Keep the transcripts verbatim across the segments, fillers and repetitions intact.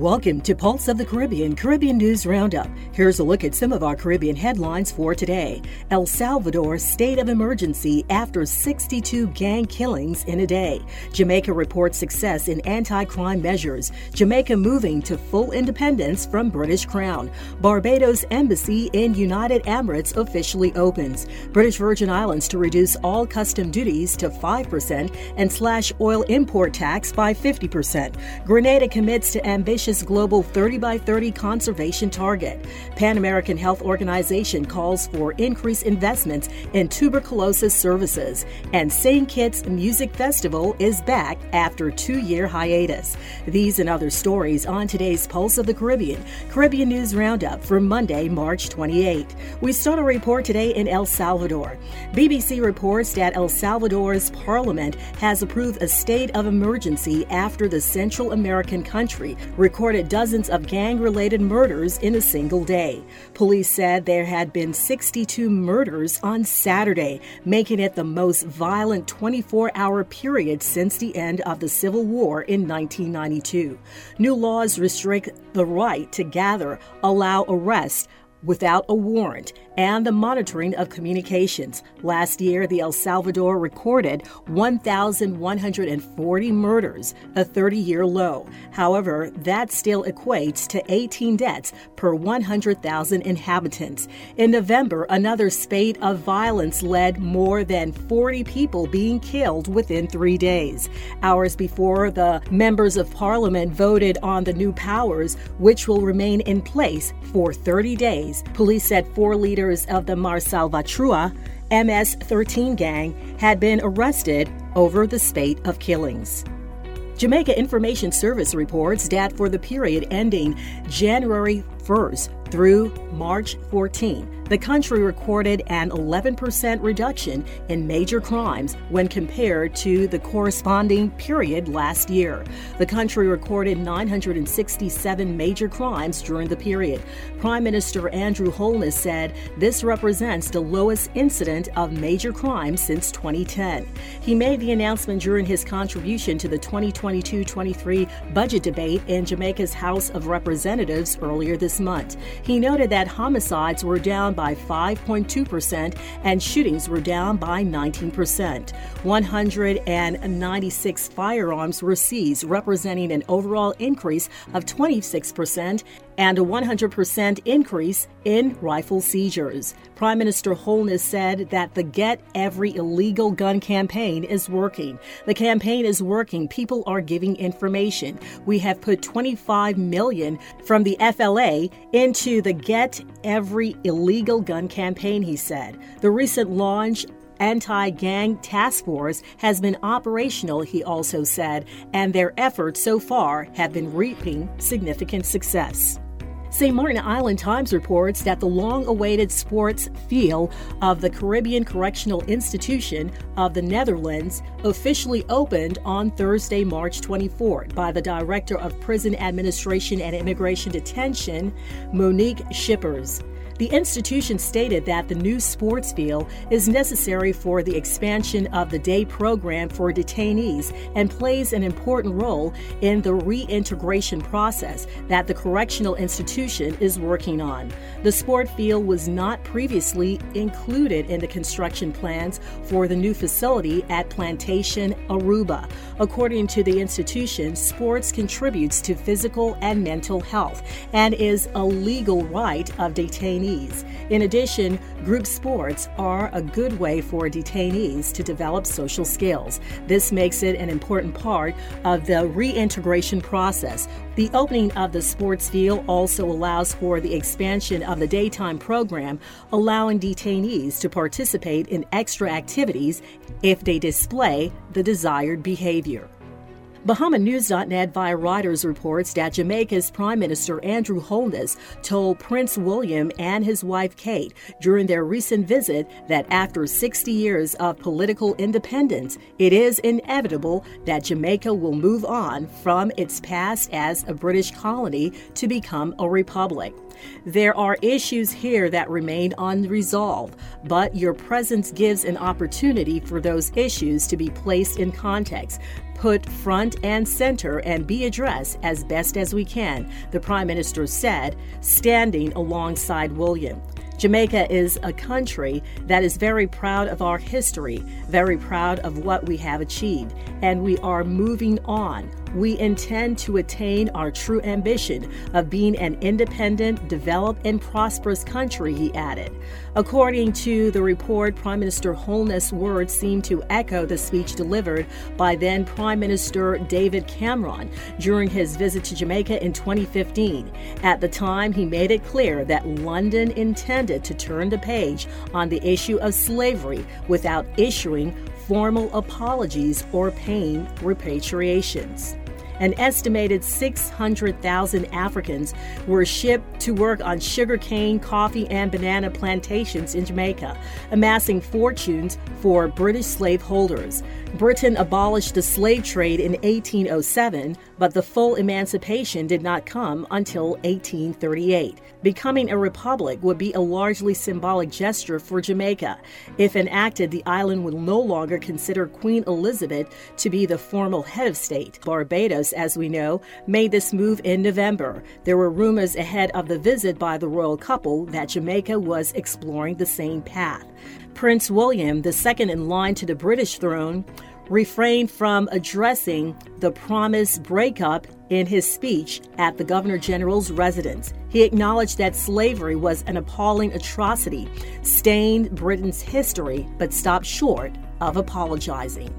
Welcome to Pulse of the Caribbean, Caribbean News Roundup. Here's a look at some of our Caribbean headlines for today. El Salvador's state of emergency after sixty-two gang killings in a day. Jamaica reports success in anti-crime measures. Jamaica moving to full independence from British Crown. Barbados Embassy in United Emirates officially opens. British Virgin Islands to reduce all custom duties to five percent and slash oil import tax by fifty percent. Grenada commits to ambition global thirty by thirty conservation target. Pan American Health Organization calls for increased investments in tuberculosis services. And Saint Kitts Music Festival is back after two-year hiatus. These and other stories on today's Pulse of the Caribbean, Caribbean News Roundup for Monday, March twenty-eighth. We start a report today in El Salvador. B B C reports that El Salvador's parliament has approved a state of emergency after the Central American country recorded dozens of gang-related murders in a single day. Police said there had been sixty-two murders on Saturday, making it the most violent twenty-four hour period since the end of the Civil War in nineteen ninety-two. New laws restrict the right to gather, allow arrest without a warrant, and the monitoring of communications. Last year, the El Salvador recorded one thousand one hundred forty murders, a thirty-year low. However, that still equates to eighteen deaths per one hundred thousand inhabitants. In November, another spate of violence led more than forty people being killed within three days. Hours before, the members of parliament voted on the new powers, which will remain in place for thirty days. Police said four leaders of the Mara Salvatrucha M S thirteen gang had been arrested over the spate of killings. Jamaica Information Service reports that for the period ending January first through March fourteenth, the country recorded an eleven percent reduction in major crimes when compared to the corresponding period last year. The country recorded nine hundred sixty-seven major crimes during the period. Prime Minister Andrew Holness said this represents the lowest incident of major crime since twenty ten. He made the announcement during his contribution to the twenty twenty-two twenty-three budget debate in Jamaica's House of Representatives earlier this month. He noted that homicides were down by by five point two percent and shootings were down by nineteen percent. one hundred ninety-six firearms were seized, representing an overall increase of twenty-six percent and a one hundred percent increase in rifle seizures. Prime Minister Holness said that the Get Every Illegal Gun campaign is working. The campaign is working. People are giving information. We have put twenty-five million dollars from the F L A into the Get Every Illegal Gun campaign, he said. The recent launch Anti-Gang Task Force has been operational, he also said, and their efforts so far have been reaping significant success. Saint Martin Island Times reports that the long-awaited sports field of the Caribbean Correctional Institution of the Netherlands officially opened on Thursday, March twenty-fourth, by the Director of Prison Administration and Immigration Detention, Monique Schippers. The institution stated that the new sports field is necessary for the expansion of the day program for detainees and plays an important role in the reintegration process that the correctional institution is working on. The sport field was not previously included in the construction plans for the new facility at Plantation Aruba. According to the institution, sports contributes to physical and mental health and is a legal right of detainees. In addition, group sports are a good way for detainees to develop social skills. This makes it an important part of the reintegration process. The opening of the sports field also allows for the expansion of the daytime program, allowing detainees to participate in extra activities if they display the desired behavior. Bahama News dot net via Reuters reports that Jamaica's Prime Minister Andrew Holness told Prince William and his wife Kate during their recent visit that after sixty years of political independence, it is inevitable that Jamaica will move on from its past as a British colony to become a republic. There are issues here that remain unresolved, but your presence gives an opportunity for those issues to be placed in context, put front and center, and be addressed as best as we can, the Prime Minister said, standing alongside William. Jamaica is a country that is very proud of our history, very proud of what we have achieved, and we are moving on. We intend to attain our true ambition of being an independent, developed, and prosperous country, he added. According to the report, Prime Minister Holness' words seemed to echo the speech delivered by then Prime Minister David Cameron during his visit to Jamaica in twenty fifteen. At the time, he made it clear that London intended to turn the page on the issue of slavery without issuing formal apologies or paying repatriations. An estimated six hundred thousand Africans were shipped to work on sugarcane, coffee, and banana plantations in Jamaica, amassing fortunes for British slaveholders. Britain abolished the slave trade in eighteen oh seven, but the full emancipation did not come until eighteen thirty-eight. Becoming a republic would be a largely symbolic gesture for Jamaica. If enacted, the island would no longer consider Queen Elizabeth to be the formal head of state. Barbados, as we know, made this move in November. There were rumors ahead of the visit by the royal couple that Jamaica was exploring the same path. Prince William, the second in line to the British throne, refrained from addressing the promised breakup in his speech at the Governor General's residence. He acknowledged that slavery was an appalling atrocity, stained Britain's history, but stopped short of apologizing.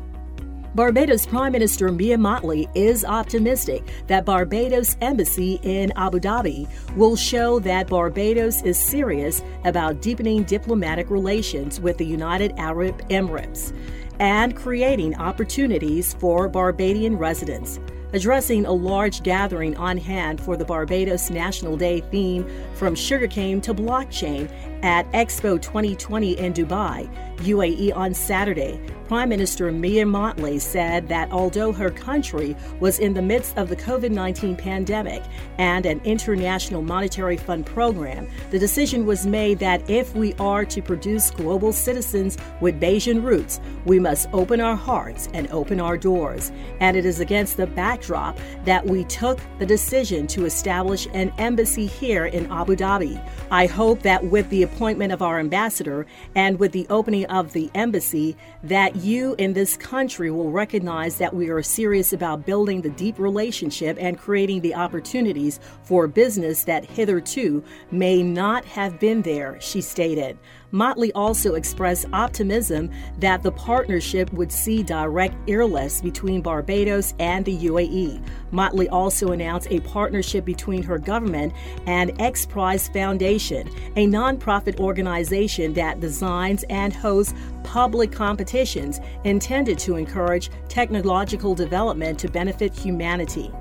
Barbados Prime Minister Mia Mottley is optimistic that Barbados' embassy in Abu Dhabi will show that Barbados is serious about deepening diplomatic relations with the United Arab Emirates and creating opportunities for Barbadian residents. Addressing a large gathering on hand for the Barbados National Day theme From Sugarcane to Blockchain at Expo twenty twenty in Dubai, U A E on Saturday, Prime Minister Mia Mottley said that although her country was in the midst of the covid nineteen pandemic and an International Monetary Fund program, the decision was made that if we are to produce global citizens with Bayesian roots, we must open our hearts and open our doors. And it is against the backdrop that we took the decision to establish an embassy here in Abu Dhabi. I hope that with the appointment of our ambassador and with the opening of the embassy, that you in this country will recognize that we are serious about building the deep relationship and creating the opportunities for business that hitherto may not have been there, she stated. Mottley also expressed optimism that the partnership would see direct airlifts between Barbados and the U A E. Mottley also announced a partnership between her government and XPRIZE Foundation, a nonprofit organization that designs and hosts public competitions intended to encourage technological development to benefit humanity.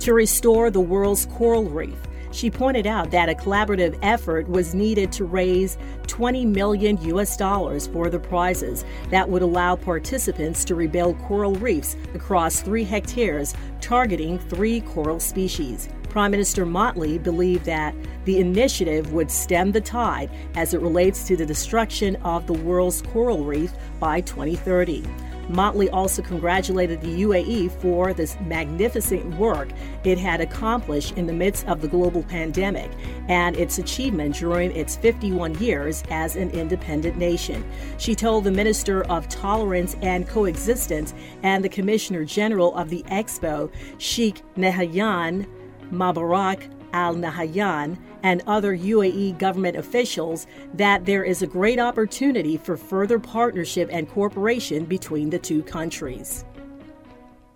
To restore the world's coral reef, she pointed out that a collaborative effort was needed to raise twenty million U S dollars for the prizes that would allow participants to rebuild coral reefs across three hectares, targeting three coral species. Prime Minister Mottley believed that the initiative would stem the tide as it relates to the destruction of the world's coral reef by twenty thirty. Mottley also congratulated the U A E for this magnificent work it had accomplished in the midst of the global pandemic and its achievement during its fifty-one years as an independent nation. She told the Minister of Tolerance and Coexistence and the Commissioner General of the Expo, Sheikh Nahyan Mubarak Al-Nahayan, and other U A E government officials that there is a great opportunity for further partnership and cooperation between the two countries.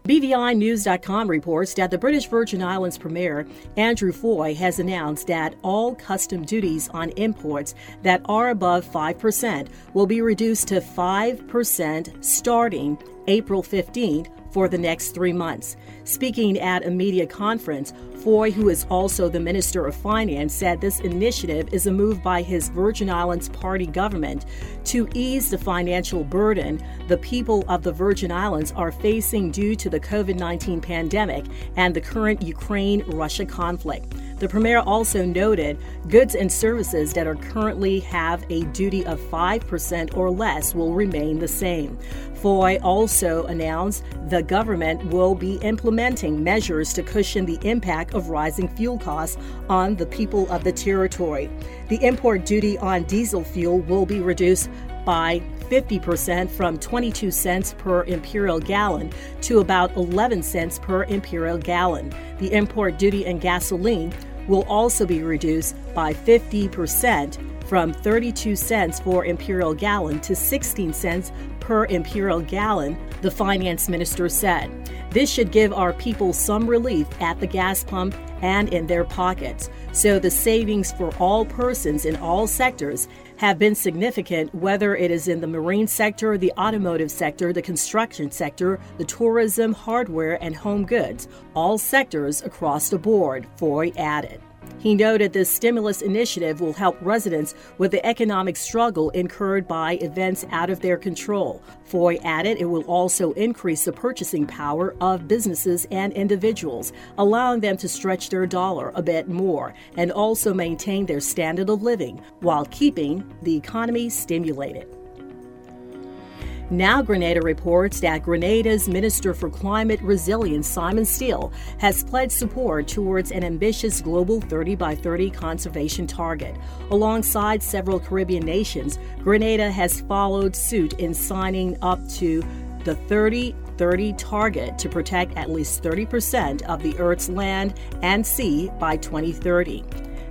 B V I News dot com reports that the British Virgin Islands Premier Andrew Fahie has announced that all custom duties on imports that are above five percent will be reduced to five percent starting April fifteenth for the next three months. Speaking at a media conference, Fahie, who is also the Minister of Finance, said this initiative is a move by his Virgin Islands Party government to ease the financial burden the people of the Virgin Islands are facing due to the covid nineteen pandemic and the current Ukraine-Russia conflict. The premier also noted goods and services that are currently have a duty of five percent or less will remain the same. Foy also announced the government will be implementing measures to cushion the impact of rising fuel costs on the people of the territory. The import duty on diesel fuel will be reduced by fifty percent from twenty-two cents per imperial gallon to about eleven cents per imperial gallon. The import duty on gasoline will also be reduced by fifty percent from thirty-two cents for imperial gallon to sixteen cents per imperial gallon, the finance minister said. This should give our people some relief at the gas pump and in their pockets. So the savings for all persons in all sectors have been significant, whether it is in the marine sector, the automotive sector, the construction sector, the tourism, hardware, and home goods, all sectors across the board, Foy added. He noted this stimulus initiative will help residents with the economic struggle incurred by events out of their control. Foy added it will also increase the purchasing power of businesses and individuals, allowing them to stretch their dollar a bit more and also maintain their standard of living while keeping the economy stimulated. Now Grenada reports that Grenada's Minister for Climate Resilience, Simon Steele, has pledged support towards an ambitious global thirty by thirty conservation target. Alongside several Caribbean nations, Grenada has followed suit in signing up to the thirty thirty target to protect at least thirty percent of the Earth's land and sea by twenty thirty.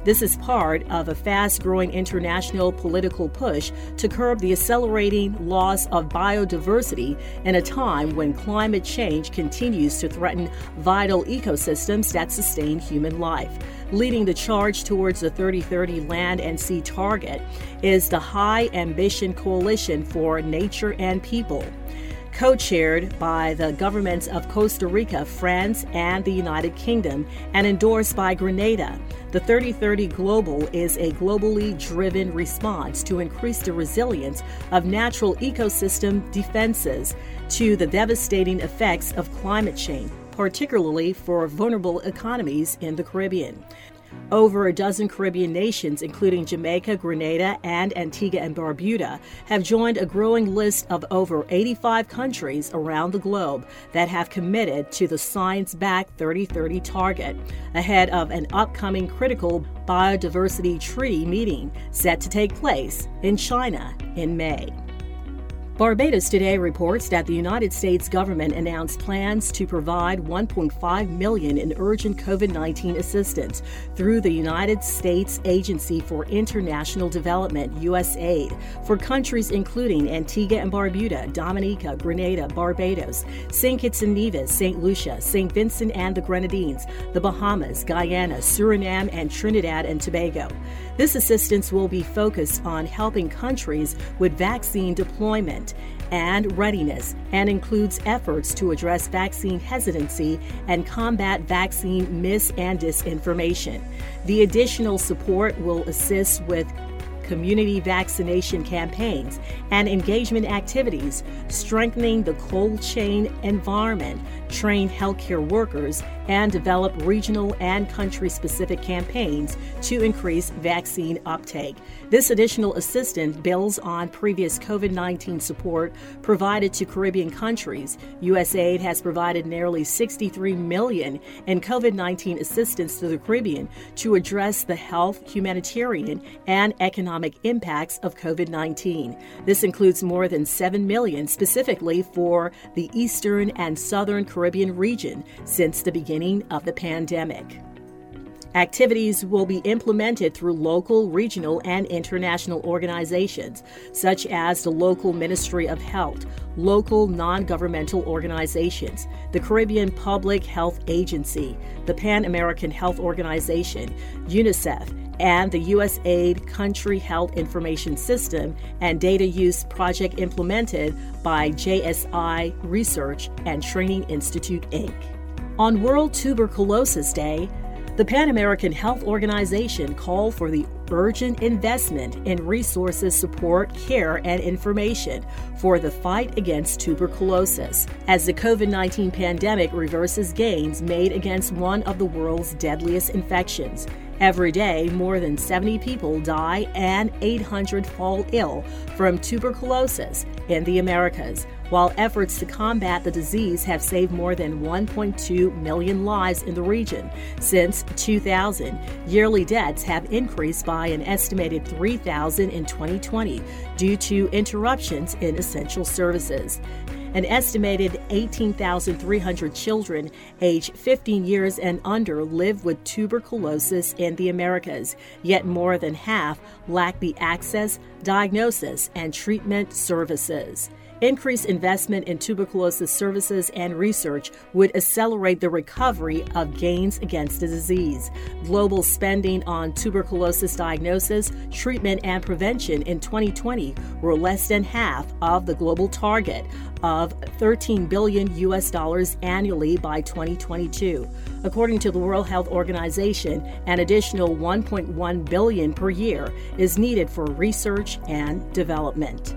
This is part of a fast-growing international political push to curb the accelerating loss of biodiversity in a time when climate change continues to threaten vital ecosystems that sustain human life. Leading the charge towards the thirty thirty land and sea target is the High Ambition Coalition for Nature and People, co-chaired by the governments of Costa Rica, France, and the United Kingdom, and endorsed by Grenada. The thirty thirty Global is a globally driven response to increase the resilience of natural ecosystem defenses to the devastating effects of climate change, particularly for vulnerable economies in the Caribbean. Over a dozen Caribbean nations, including Jamaica, Grenada, and Antigua and Barbuda, have joined a growing list of over eighty-five countries around the globe that have committed to the science-backed thirty thirty target, ahead of an upcoming critical biodiversity treaty meeting set to take place in China in May. Barbados Today reports that the United States government announced plans to provide one point five million dollars in urgent COVID nineteen assistance through the United States Agency for International Development, USAID, for countries including Antigua and Barbuda, Dominica, Grenada, Barbados, Saint Kitts and Nevis, Saint Lucia, Saint Vincent and the Grenadines, the Bahamas, Guyana, Suriname, and Trinidad and Tobago. This assistance will be focused on helping countries with vaccine deployment and readiness, and includes efforts to address vaccine hesitancy and combat vaccine mis- and disinformation. The additional support will assist with community vaccination campaigns and engagement activities, strengthening the cold chain environment, train healthcare workers, and develop regional and country-specific campaigns to increase vaccine uptake. This additional assistance builds on previous COVID nineteen support provided to Caribbean countries. USAID has provided nearly sixty-three million dollars in COVID nineteen assistance to the Caribbean to address the health, humanitarian, and economic impacts of COVID nineteen. This includes more than seven million dollars specifically for the Eastern and Southern Caribbean region since the beginning of the pandemic. Activities will be implemented through local, regional, and international organizations, such as the local Ministry of Health, local non-governmental organizations, the Caribbean Public Health Agency, the Pan American Health Organization, UNICEF, and the USAID Country Health Information System and Data Use Project implemented by J S I Research and Training Institute, Incorporated. On World Tuberculosis Day, The Pan American Health Organization called for the urgent investment in resources, support, care, and information for the fight against tuberculosis as the COVID nineteen pandemic reverses gains made against one of the world's deadliest infections. Every day, more than seventy people die and eight hundred fall ill from tuberculosis in the Americas, while efforts to combat the disease have saved more than one point two million lives in the region. Since two thousand, yearly deaths have increased by an estimated three thousand in twenty twenty due to interruptions in essential services. An estimated eighteen thousand three hundred children aged fifteen years and under live with tuberculosis in the Americas, yet more than half lack the access, diagnosis, and treatment services. Increased investment in tuberculosis services and research would accelerate the recovery of gains against the disease. Global spending on tuberculosis diagnosis, treatment, and prevention in twenty twenty were less than half of the global target of thirteen billion U S dollars annually by twenty twenty-two. According to the World Health Organization, an additional one point one billion per year is needed for research and development.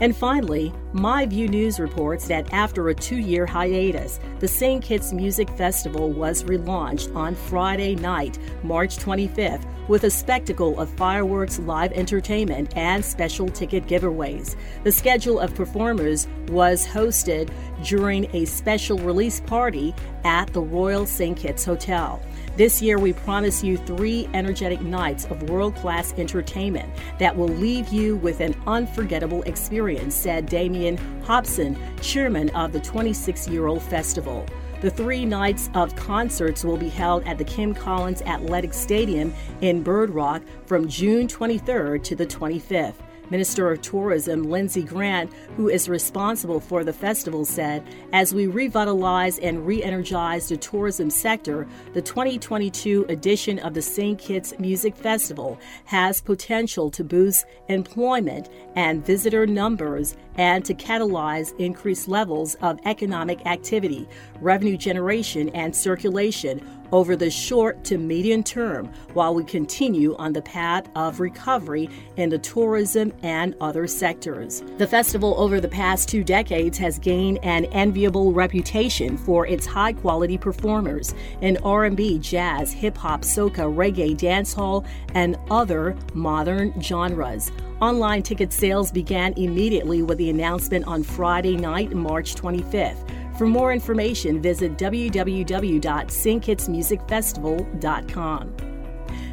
And finally, MyView News reports that after a two-year hiatus, the Saint Kitts Music Festival was relaunched on Friday night, March twenty-fifth, with a spectacle of fireworks, live entertainment, and special ticket giveaways. The schedule of performers was hosted during a special release party at the Royal Saint Kitts Hotel. This year, we promise you three energetic nights of world-class entertainment that will leave you with an unforgettable experience, said Damian Hobson, chairman of the twenty-six-year-old festival. The three nights of concerts will be held at the Kim Collins Athletic Stadium in Bird Rock from June twenty-third to the twenty-fifth. Minister of Tourism Lindsey Grant, who is responsible for the festival, said, "As we revitalize and re-energize the tourism sector, the twenty twenty-two edition of the Saint Kitts Music Festival has potential to boost employment and visitor numbers and to catalyze increased levels of economic activity, revenue generation, and circulation over the short to medium term while we continue on the path of recovery in the tourism and other sectors." The festival over the past two decades has gained an enviable reputation for its high-quality performers in R and B, jazz, hip-hop, soca, reggae, dancehall, and other modern genres. Online ticket sales began immediately with the announcement on Friday night, March twenty-fifth. For more information, visit w w w dot saint kitts music festival dot com.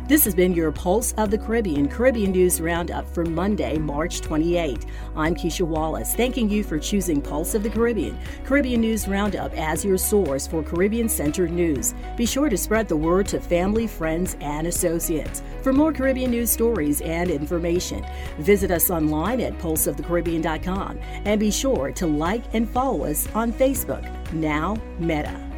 This has been your Pulse of the Caribbean, Caribbean News Roundup for Monday, March twenty-eighth. I'm Keisha Wallace, thanking you for choosing Pulse of the Caribbean, Caribbean News Roundup as your source for Caribbean-centered news. Be sure to spread the word to family, friends, and associates. For more Caribbean news stories and information, visit us online at pulse of the caribbean dot com and be sure to like and follow us on Facebook, now Meta.